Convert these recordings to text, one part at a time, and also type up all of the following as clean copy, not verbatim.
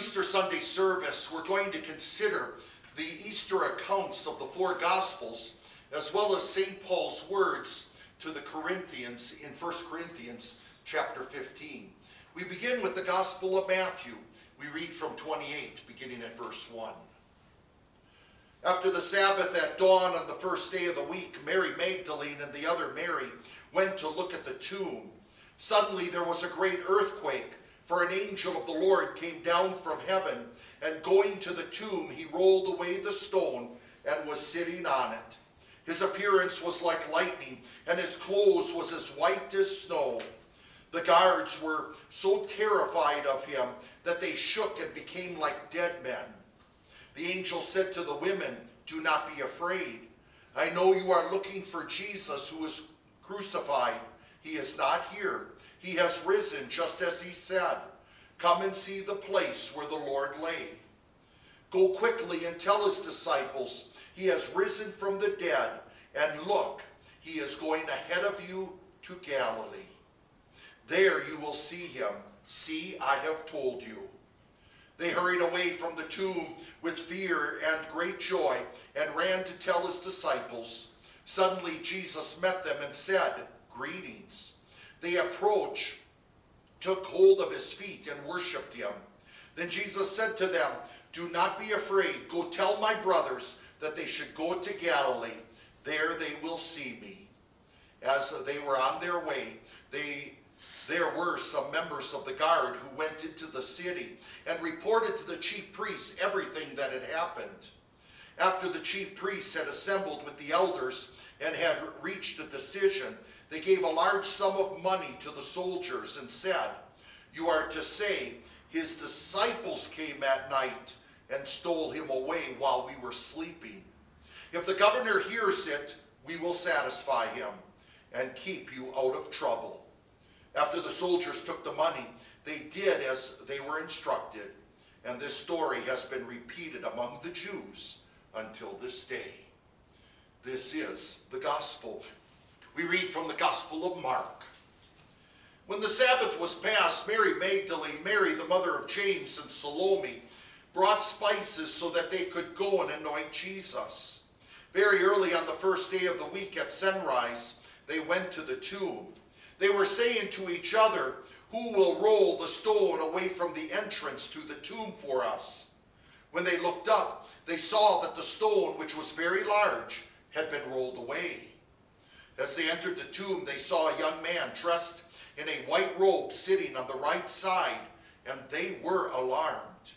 Easter Sunday service, we're going to consider the Easter accounts of the four Gospels, as well as St. Paul's words to the Corinthians in 1 Corinthians chapter 15. We begin with the Gospel of Matthew. We read from 28, beginning at verse 1. After the Sabbath at dawn on the first day of the week, Mary Magdalene and the other Mary went to look at the tomb. Suddenly there was a great earthquake, for an angel of the Lord came down from heaven, and going to the tomb, he rolled away the stone and was sitting on it. His appearance was like lightning, and his clothes was as white as snow. The guards were so terrified of him that they shook and became like dead men. The angel said to the women, "Do not be afraid. I know you are looking for Jesus who was crucified. He is not here. He has risen just as he said. Come and see the place where the Lord lay. Go quickly and tell his disciples, he has risen from the dead, and look, he is going ahead of you to Galilee. There you will see him. See, I have told you." They hurried away from the tomb with fear and great joy and ran to tell his disciples. Suddenly Jesus met them and said, "Greetings." They approached, took hold of his feet, and worshipped him. Then Jesus said to them, "Do not be afraid. Go tell my brothers that they should go to Galilee. There they will see me." As they were on their way, there were some members of the guard who went into the city and reported to the chief priests everything that had happened. After the chief priests had assembled with the elders and had reached a decision, they gave a large sum of money to the soldiers and said, "You are to say, his disciples came at night and stole him away while we were sleeping. If the governor hears it, we will satisfy him and keep you out of trouble." After the soldiers took the money, they did as they were instructed, and this story has been repeated among the Jews until this day. This is the gospel. We read from the Gospel of Mark. When the Sabbath was past, Mary Magdalene, Mary the mother of James, and Salome brought spices so that they could go and anoint Jesus. Very early on the first day of the week at sunrise, they went to the tomb. They were saying to each other, "Who will roll the stone away from the entrance to the tomb for us?" When they looked up, they saw that the stone, which was very large, had been rolled away. As they entered the tomb, they saw a young man dressed in a white robe sitting on the right side, and they were alarmed.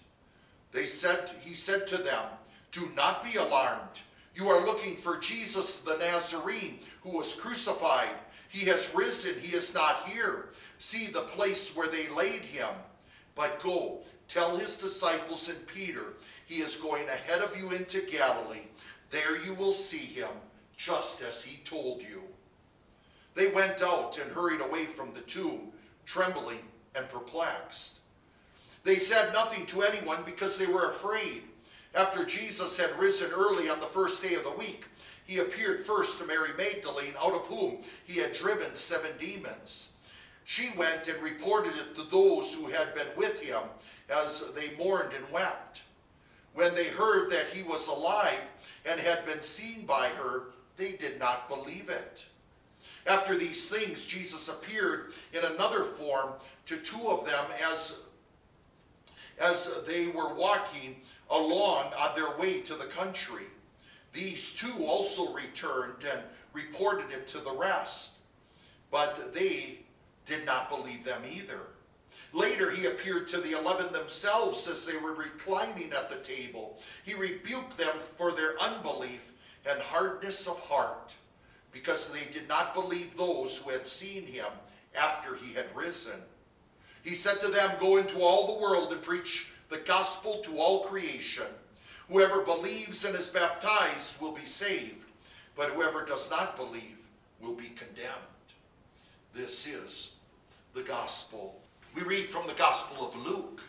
He said to them, "Do not be alarmed. You are looking for Jesus the Nazarene, who was crucified. He has risen, he is not here. See the place where they laid him. But go, tell his disciples and Peter, he is going ahead of you into Galilee. There you will see him, just as he told you." They went out and hurried away from the tomb, trembling and perplexed. They said nothing to anyone because they were afraid. After Jesus had risen early on the first day of the week, he appeared first to Mary Magdalene, out of whom he had driven 7 demons. She went and reported it to those who had been with him as they mourned and wept. When they heard that he was alive and had been seen by her, they did not believe it. After these things, Jesus appeared in another form to 2 of them as they were walking along on their way to the country. These 2 also returned and reported it to the rest, but they did not believe them either. Later he appeared to the 11 themselves as they were reclining at the table. He rebuked them for their unbelief and hardness of heart, because they did not believe those who had seen him after he had risen. He said to them, "Go into all the world and preach the gospel to all creation. Whoever believes and is baptized will be saved, but whoever does not believe will be condemned." This is the gospel. We read from the Gospel of Luke.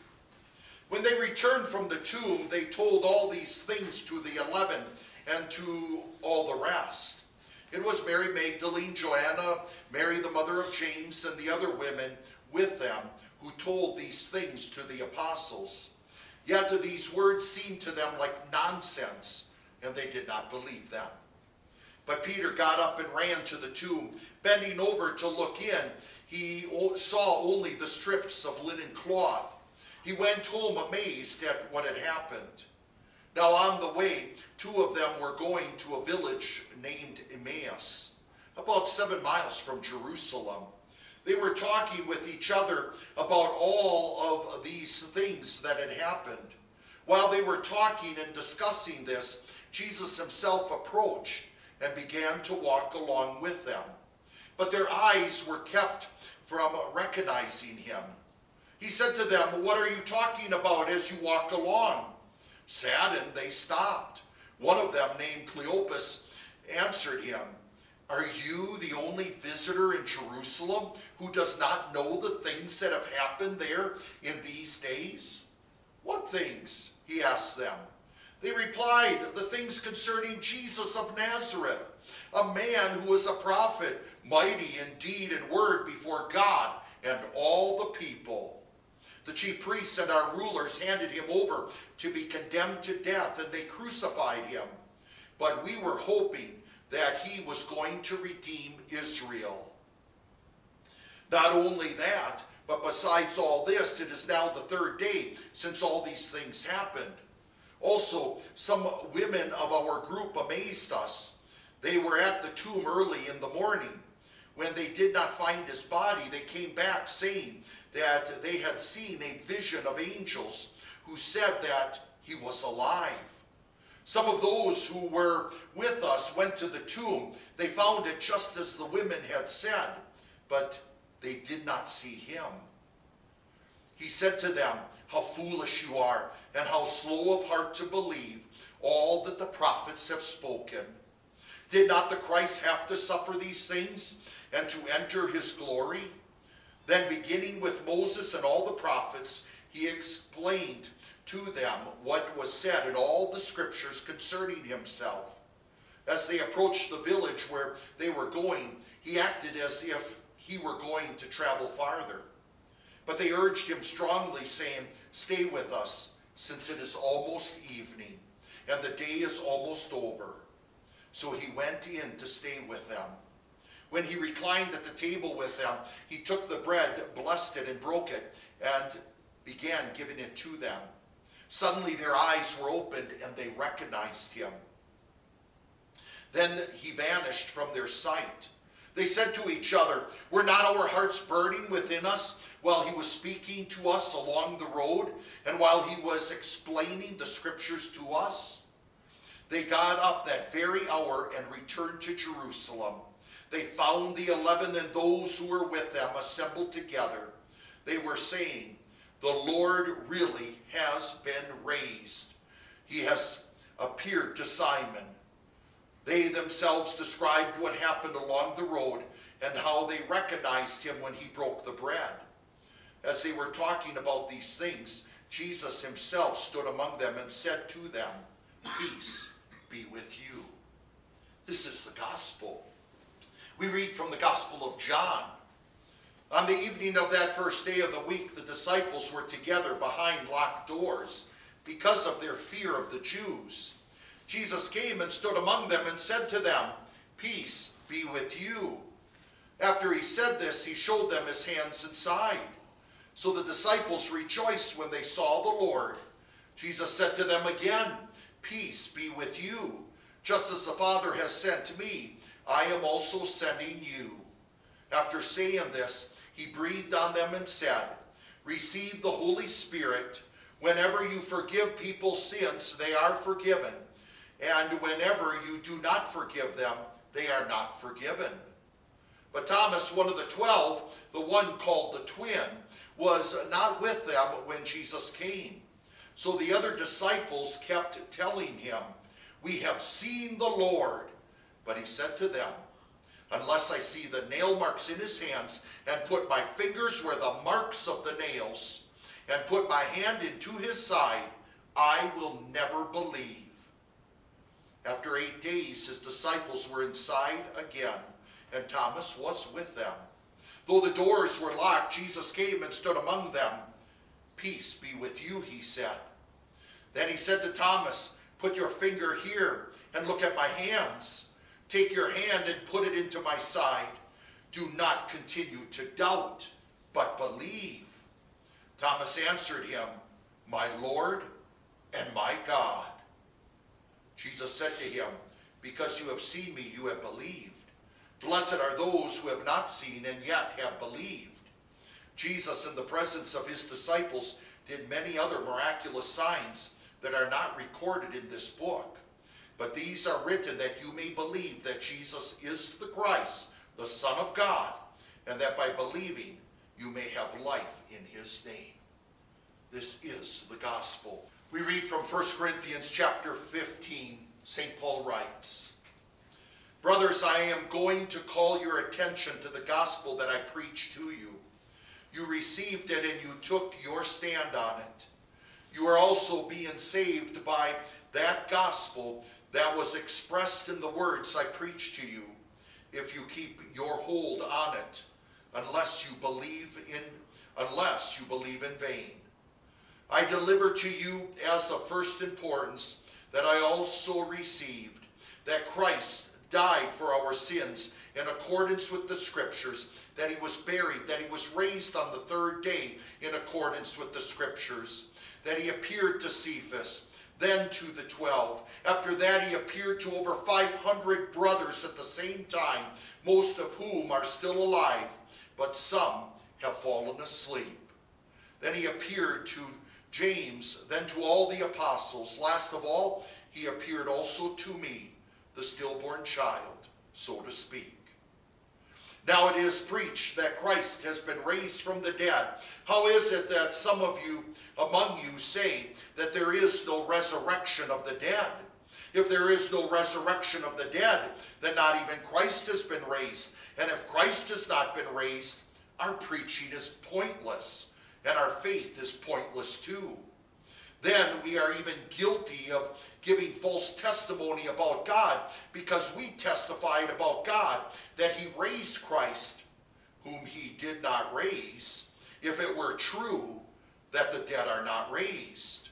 When they returned from the tomb, they told all these things to the 11 and to all the rest. It was Mary Magdalene, Joanna, Mary the mother of James, and the other women with them who told these things to the apostles. Yet these words seemed to them like nonsense, and they did not believe them. But Peter got up and ran to the tomb. Bending over to look in, he saw only the strips of linen cloth. He went home amazed at what had happened. Now on the way, two of them were going to a village named Emmaus, about 7 miles from Jerusalem. They were talking with each other about all of these things that had happened. While they were talking and discussing this, Jesus himself approached and began to walk along with them. But their eyes were kept from recognizing him. He said to them, "What are you talking about as you walk along?" Saddened, they stopped. One of them, named Cleopas, answered him, "Are you the only visitor in Jerusalem who does not know the things that have happened there in these days?" "What things?" he asked them. They replied, "The things concerning Jesus of Nazareth, a man who was a prophet, mighty in deed and word before God and all the people. The chief priests and our rulers handed him over to be condemned to death, and they crucified him. But we were hoping that he was going to redeem Israel." Not only that, but besides all this, it is now the third day since all these things happened. Also, some women of our group amazed us. They were at the tomb early in the morning. When they did not find his body, they came back saying that they had seen a vision of angels who said that he was alive. Some of those who were with us went to the tomb. They found it just as the women had said, but they did not see him. He said to them, "How foolish you are, and how slow of heart to believe all that the prophets have spoken. Did not the Christ have to suffer these things and to enter his glory?" Then, beginning with Moses and all the prophets, he explained to them what was said in all the scriptures concerning himself. As they approached the village where they were going, he acted as if he were going to travel farther. But they urged him strongly, saying, "Stay with us, since it is almost evening, and the day is almost over." So he went in to stay with them. When he reclined at the table with them, he took the bread, blessed it, and broke it, and began giving it to them. Suddenly their eyes were opened, and they recognized him. Then he vanished from their sight. They said to each other, "Were not our hearts burning within us while he was speaking to us along the road, and while he was explaining the scriptures to us?" They got up that very hour and returned to Jerusalem. They found the 11 and those who were with them assembled together. They were saying, "The Lord really has been raised. He has appeared to Simon." They themselves described what happened along the road and how they recognized him when he broke the bread. As they were talking about these things, Jesus himself stood among them and said to them, "Peace be with you." This is the gospel. We read from the Gospel of John. On the evening of that first day of the week, the disciples were together behind locked doors because of their fear of the Jews. Jesus came and stood among them and said to them, "Peace be with you." After he said this, he showed them his hands and side. So the disciples rejoiced when they saw the Lord. Jesus said to them again, "Peace be with you. Just as the Father has sent me, I am also sending you." After saying this, he breathed on them and said, "Receive the Holy Spirit. Whenever you forgive people's sins, they are forgiven. And whenever you do not forgive them, they are not forgiven." But Thomas, one of the 12, the one called the twin, was not with them when Jesus came. So the other disciples kept telling him, "We have seen the Lord." But he said to them, "Unless I see the nail marks in his hands, and put my fingers where the marks of the nails, and put my hand into his side, I will never believe." After 8 days, his disciples were inside again, and Thomas was with them. Though the doors were locked, Jesus came and stood among them. "Peace be with you," he said. Then he said to Thomas, put your finger here and look at my hands. Take your hand and put it into my side. Do not continue to doubt, but believe. Thomas answered him, my Lord and my God. Jesus said to him, because you have seen me, you have believed. Blessed are those who have not seen and yet have believed. Jesus, in the presence of his disciples, did many other miraculous signs that are not recorded in this book. But these are written that you may believe that Jesus is the Christ, the Son of God, and that by believing you may have life in his name. This is the gospel. We read from 1 Corinthians chapter 15. St. Paul writes, brothers, I am going to call your attention to the gospel that I preached to you. You received it and you took your stand on it. You are also being saved by that gospel that was expressed in the words I preached to you, if you keep your hold on it, unless you believe in vain. I deliver to you as of first importance that I also received, that Christ died for our sins in accordance with the scriptures, that he was buried, that he was raised on the third day in accordance with the scriptures, that he appeared to Cephas, then to the 12. After that he appeared to over 500 brothers at the same time, most of whom are still alive, but some have fallen asleep. Then he appeared to James, then to all the apostles. Last of all, he appeared also to me, the stillborn child, so to speak. Now it is preached that Christ has been raised from the dead. How is it that some of you among you say that there is no resurrection of the dead? If there is no resurrection of the dead, then not even Christ has been raised. And if Christ has not been raised, our preaching is pointless, and our faith is pointless too. Then we are even guilty of giving false testimony about God, because we testified about God that he raised Christ, whom he did not raise, if it were true that the dead are not raised.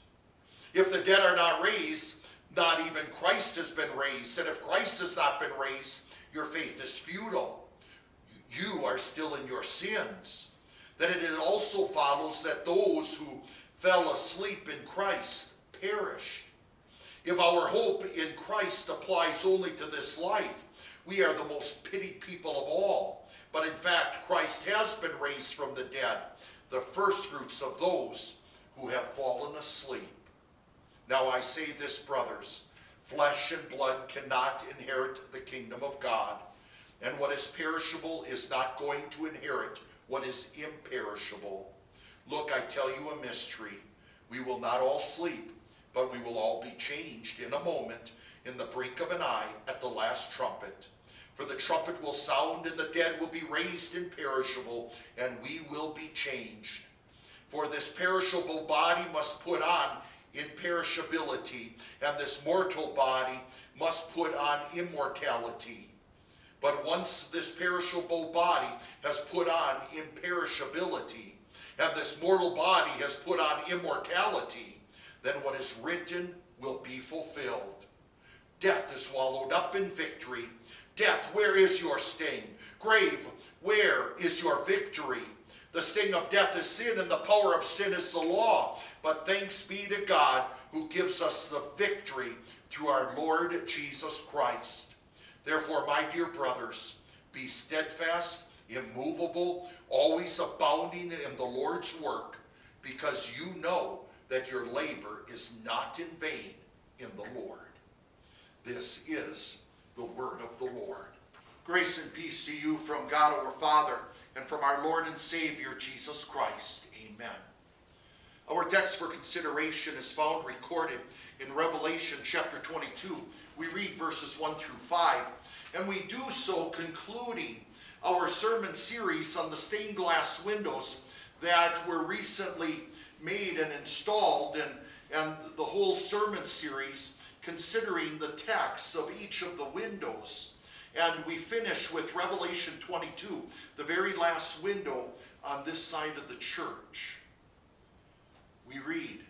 If the dead are not raised, not even Christ has been raised. And if Christ has not been raised, your faith is futile. You are still in your sins. Then it also follows that those who fell asleep in Christ perished. If our hope in Christ applies only to this life, we are the most pitied people of all. But in fact, Christ has been raised from the dead, the firstfruits of those who have fallen asleep. Now I say this, brothers, flesh and blood cannot inherit the kingdom of God, and what is perishable is not going to inherit what is imperishable. Look, I tell you a mystery. We will not all sleep, but we will all be changed in a moment, in the brink of an eye, at the last trumpet. For the trumpet will sound, and the dead will be raised imperishable, and we will be changed. For this perishable body must put on imperishability, and this mortal body must put on immortality. But once this perishable body has put on imperishability, and this mortal body has put on immortality, then what is written will be fulfilled. Death is swallowed up in victory. Death, where is your sting? Grave, where is your victory? The sting of death is sin, and the power of sin is the law. But thanks be to God, who gives us the victory through our Lord Jesus Christ. Therefore, my dear brothers, be steadfast, immovable, always abounding in the Lord's work, because you know that your labor is not in vain in the Lord. This is the word of the Lord. Grace and peace to you from God our Father and from our Lord and Savior Jesus Christ. Amen. Our text for consideration is found recorded in Revelation chapter 22. We read verses 1 through 5, and we do so concluding our sermon series on the stained glass windows that were recently made and installed, and the whole sermon series considering the texts of each of the windows. And we finish with Revelation 22, the very last window on this side of the church. We read,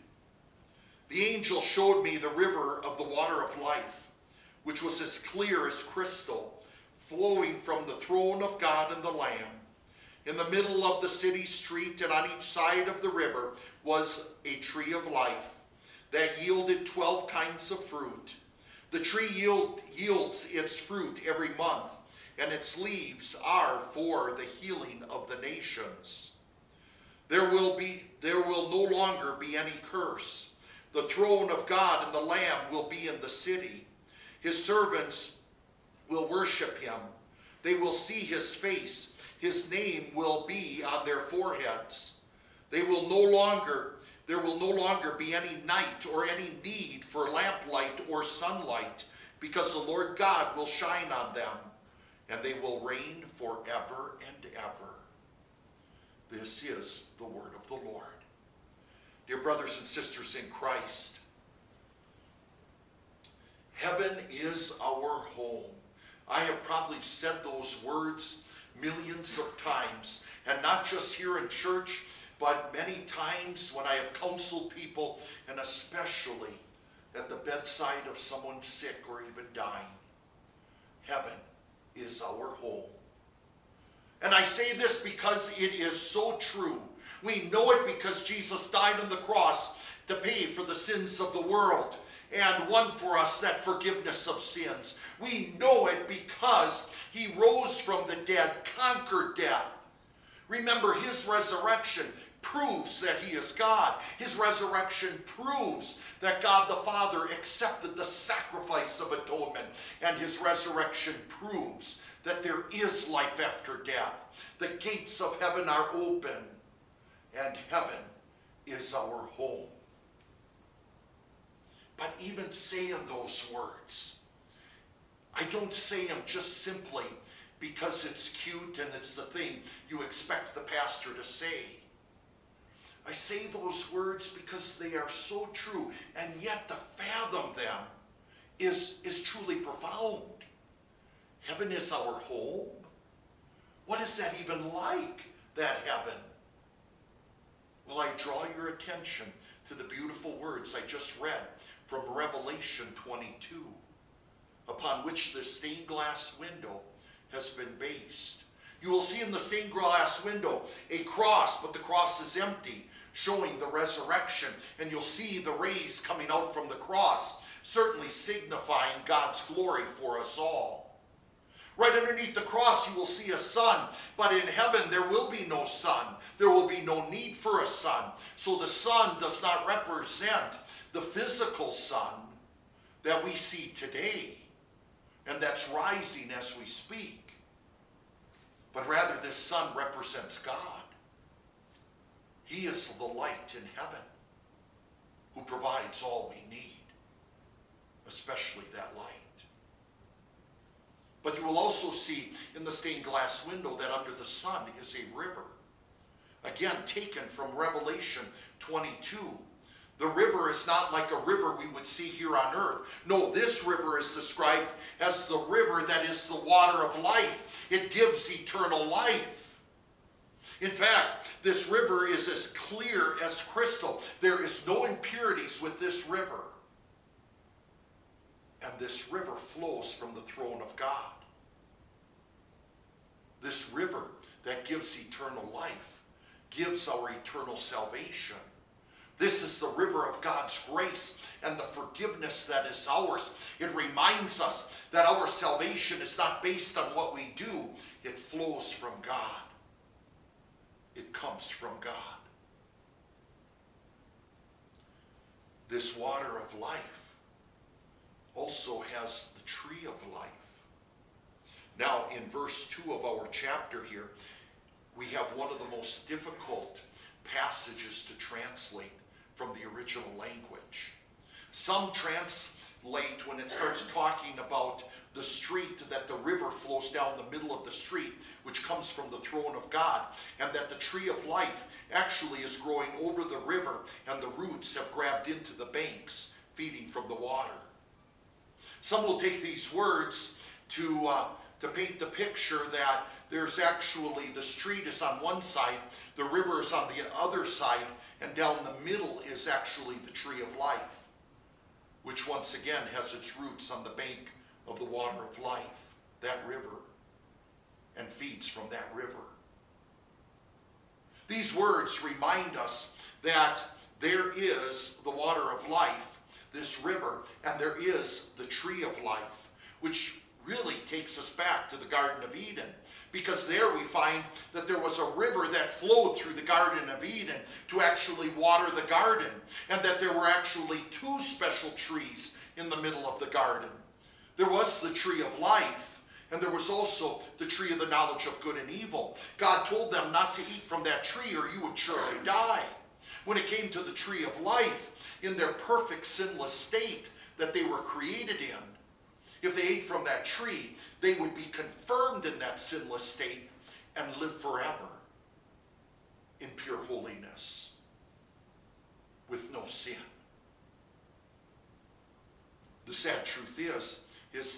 The angel showed me the river of the water of life, which was as clear as crystal, flowing from the throne of God and the Lamb. In the middle of the city street and on each side of the river was a tree of life that yielded 12 kinds of fruit. The tree yields its fruit every month, and its leaves are for the healing of the nations. There will no longer be any curse. The throne of God and the Lamb will be in the city. His servants will worship him. They will see his face. His name will be on their foreheads. There will no longer be any night or any need for lamplight or sunlight, because the Lord God will shine on them, and they will reign forever and ever. This is the word of the Lord. Dear brothers and sisters in Christ, heaven is our home. I have probably said those words millions of times, and not just here in church, but many times when I have counseled people, and especially at the bedside of someone sick or even dying. Heaven is our home. And I say this because it is so true. We know it because Jesus died on the cross to pay for the sins of the world and won for us that forgiveness of sins. We know it because he rose from the dead, conquered death. Remember, his resurrection proves that he is God. His resurrection proves that God the Father accepted the sacrifice of atonement, and his resurrection proves that there is life after death. The gates of heaven are open, and heaven is our home. But even saying those words, I don't say them just simply because it's cute and it's the thing you expect the pastor to say. I say those words because they are so true, and yet to fathom them is truly profound. Heaven is our home. What is that even like, that heaven? Well, I draw your attention to the beautiful words I just read from Revelation 22, upon which the stained glass window has been based. You will see in the stained glass window a cross, but the cross is empty, showing the resurrection. And you'll see the rays coming out from the cross, certainly signifying God's glory for us all. Right underneath the cross you will see a sun, but in heaven there will be no sun. There will be no need for a sun. So the sun does not represent the physical sun that we see today, and that's rising as we speak. But rather, this sun represents God. He is the light in heaven who provides all we need, especially that light. But you will also see in the stained glass window that under the sun is a river. Again, taken from Revelation 22. The river is not like a river we would see here on earth. No, this river is described as the river that is the water of life. It gives eternal life. In fact, this river is as clear as crystal. There is no impurities with this river. And this river flows from the throne of God. This river that gives eternal life gives our eternal salvation. This is the river of God's grace and the forgiveness that is ours. It reminds us that our salvation is not based on what we do. It flows from God. It comes from God. This water of life also has the tree of life. Now, in verse 2 of our chapter here, we have one of the most difficult passages to translate from the original language. Some translate, when it starts talking about the street, that the river flows down the middle of the street, which comes from the throne of God, and that the tree of life actually is growing over the river, and the roots have grabbed into the banks, feeding from the water. Some will take these words to paint the picture that there's actually, the street is on one side, the river is on the other side, and down the middle is actually the tree of life. which once again has its roots on the bank of the water of life, that river, and feeds from that river. These words remind us that there is the water of life, this river, and there is the tree of life, which really takes us back to the Garden of Eden, because there we find that there was a river that flowed through the Garden of Eden to actually water the garden, and that there were actually two special trees in the middle of the garden. There was the tree of life, and there was also the tree of the knowledge of good and evil. God told them not to eat from that tree or you would surely die. When it came to the tree of life, in their perfect sinless state that they were created in, if they ate from that tree, they would be confirmed in that sinless state and live forever in pure holiness with no sin. The sad truth is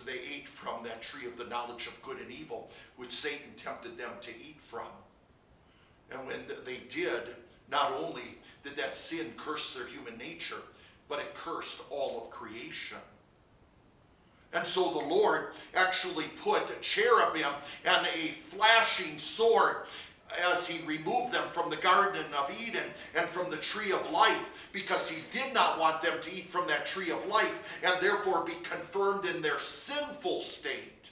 they ate from that tree of the knowledge of good and evil, which Satan tempted them to eat from. And when they did, not only did that sin curse their human nature, but it cursed all of creation. And so the Lord actually put a cherubim and a flashing sword as he removed them from the Garden of Eden and from the tree of life, because he did not want them to eat from that tree of life and therefore be confirmed in their sinful state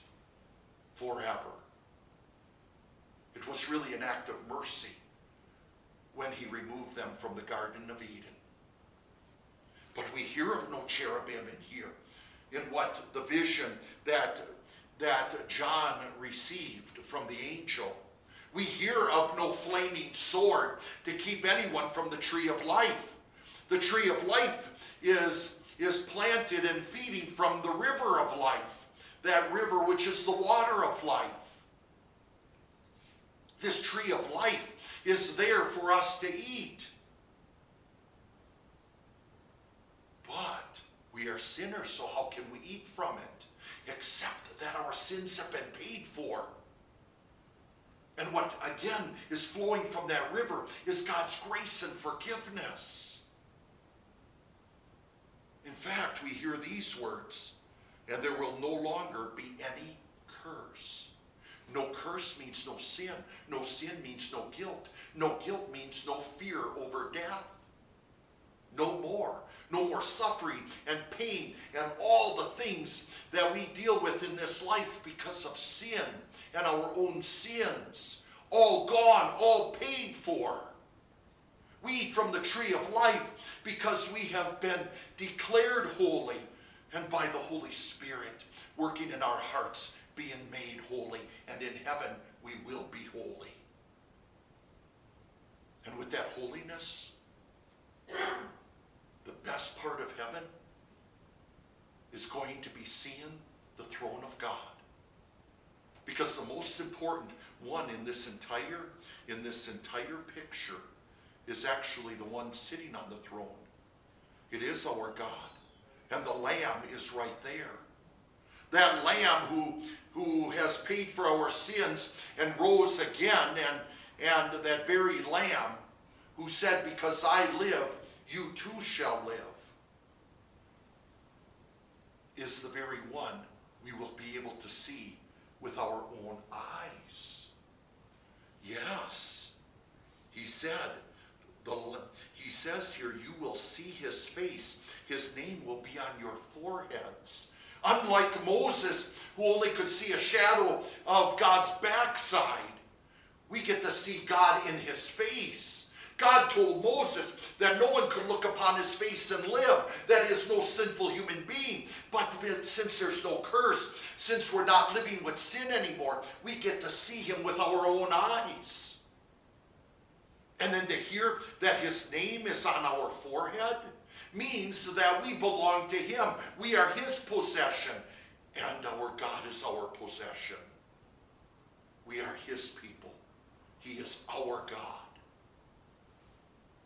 forever. It was really an act of mercy when he removed them from the Garden of Eden. But we hear of no cherubim in here, in what the vision that John received from the angel. We hear of no flaming sword to keep anyone from the tree of life. The tree of life is planted and feeding from the river of life, that river which is the water of life. This tree of life is there for us to eat. But we are sinners, so how can we eat from it? Except that our sins have been paid for. And what, again, is flowing from that river is God's grace and forgiveness. In fact, we hear these words, and there will no longer be any curse. No curse means no sin. No sin means no guilt. No guilt means no fear over death. No more. No more suffering and pain and all the things that we deal with in this life because of sin and our own sins. All gone, all paid for. We eat from the tree of life because we have been declared holy, and by the Holy Spirit working in our hearts, being made holy, and in heaven we will be holy. And with that holiness, the best part of heaven is going to be seeing the throne of God. Because the most important one in this entire picture is actually the one sitting on the throne. It is our God, and the Lamb is right there. That Lamb who has paid for our sins and rose again, and that very Lamb who said, because I live, you too shall live, is the very one we will be able to see with our own eyes. Yes, he says here, you will see his face, his name will be on your foreheads. Unlike Moses, who only could see a shadow of God's backside, we get to see God in his face. God told Moses that no one could look upon his face and live. That is, no sinful human being. But since there's no curse, since we're not living with sin anymore, we get to see him with our own eyes. And then to hear that his name is on our forehead means that we belong to him. We are his possession, and our God is our possession. We are his people. He is our God.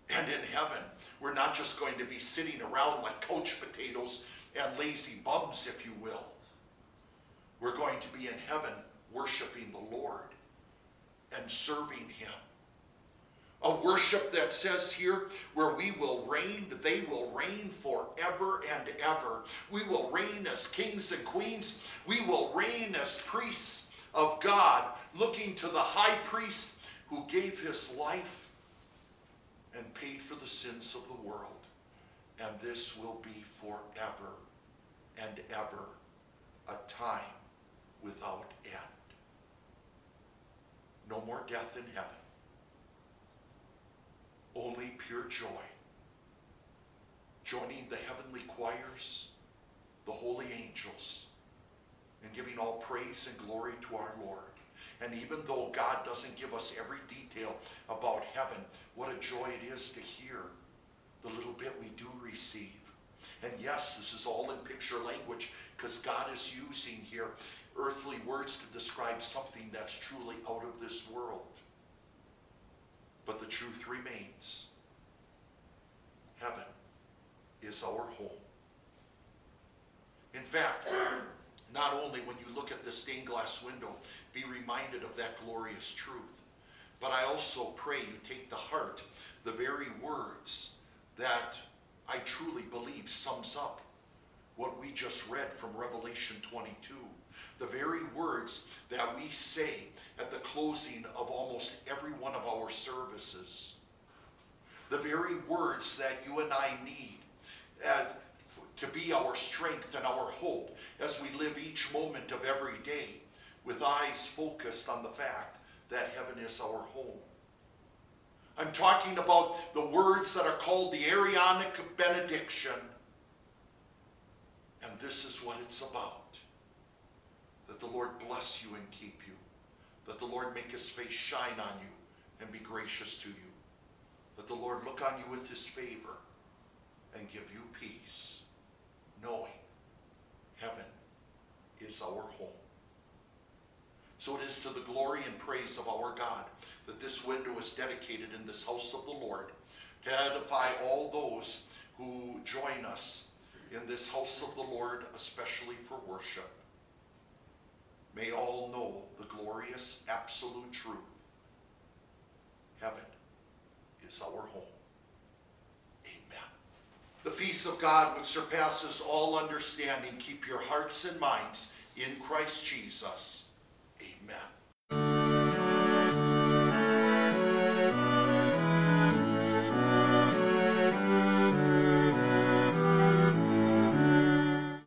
And in heaven, we're not just going to be sitting around like couch potatoes and lazy bums, if you will. We're going to be in heaven worshiping the Lord and serving him. A worship that says here, where we will reign, they will reign forever and ever. We will reign as kings and queens. We will reign as priests of God, looking to the high priest who gave his life and paid for the sins of the world. And this will be forever and ever, a time without end. No more death in heaven. Only pure joy. Joining the heavenly choirs, the holy angels, and giving all praise and glory to our Lord. And even though God doesn't give us every detail about heaven, what a joy it is to hear the little bit we do receive. And yes, this is all in picture language, because God is using here earthly words to describe something that's truly out of this world. But the truth remains. Heaven is our home. In fact, not only when you look at the stained glass window, be reminded of that glorious truth, but I also pray you take to heart the very words that I truly believe sums up what we just read from Revelation 22. The very words that we say at the closing of almost every one of our services. The very words that you and I need to be our strength and our hope as we live each moment of every day with eyes focused on the fact that heaven is our home. I'm talking about the words that are called the Arianic Benediction. And this is what it's about. That the Lord bless you and keep you. That the Lord make his face shine on you and be gracious to you. That the Lord look on you with his favor and give you peace, knowing heaven is our home. So it is to the glory and praise of our God that this window is dedicated in this house of the Lord to edify all those who join us in this house of the Lord, especially for worship. May all know the glorious, absolute truth. Heaven is our home. Amen. The peace of God which surpasses all understanding, keep your hearts and minds in Christ Jesus. Amen.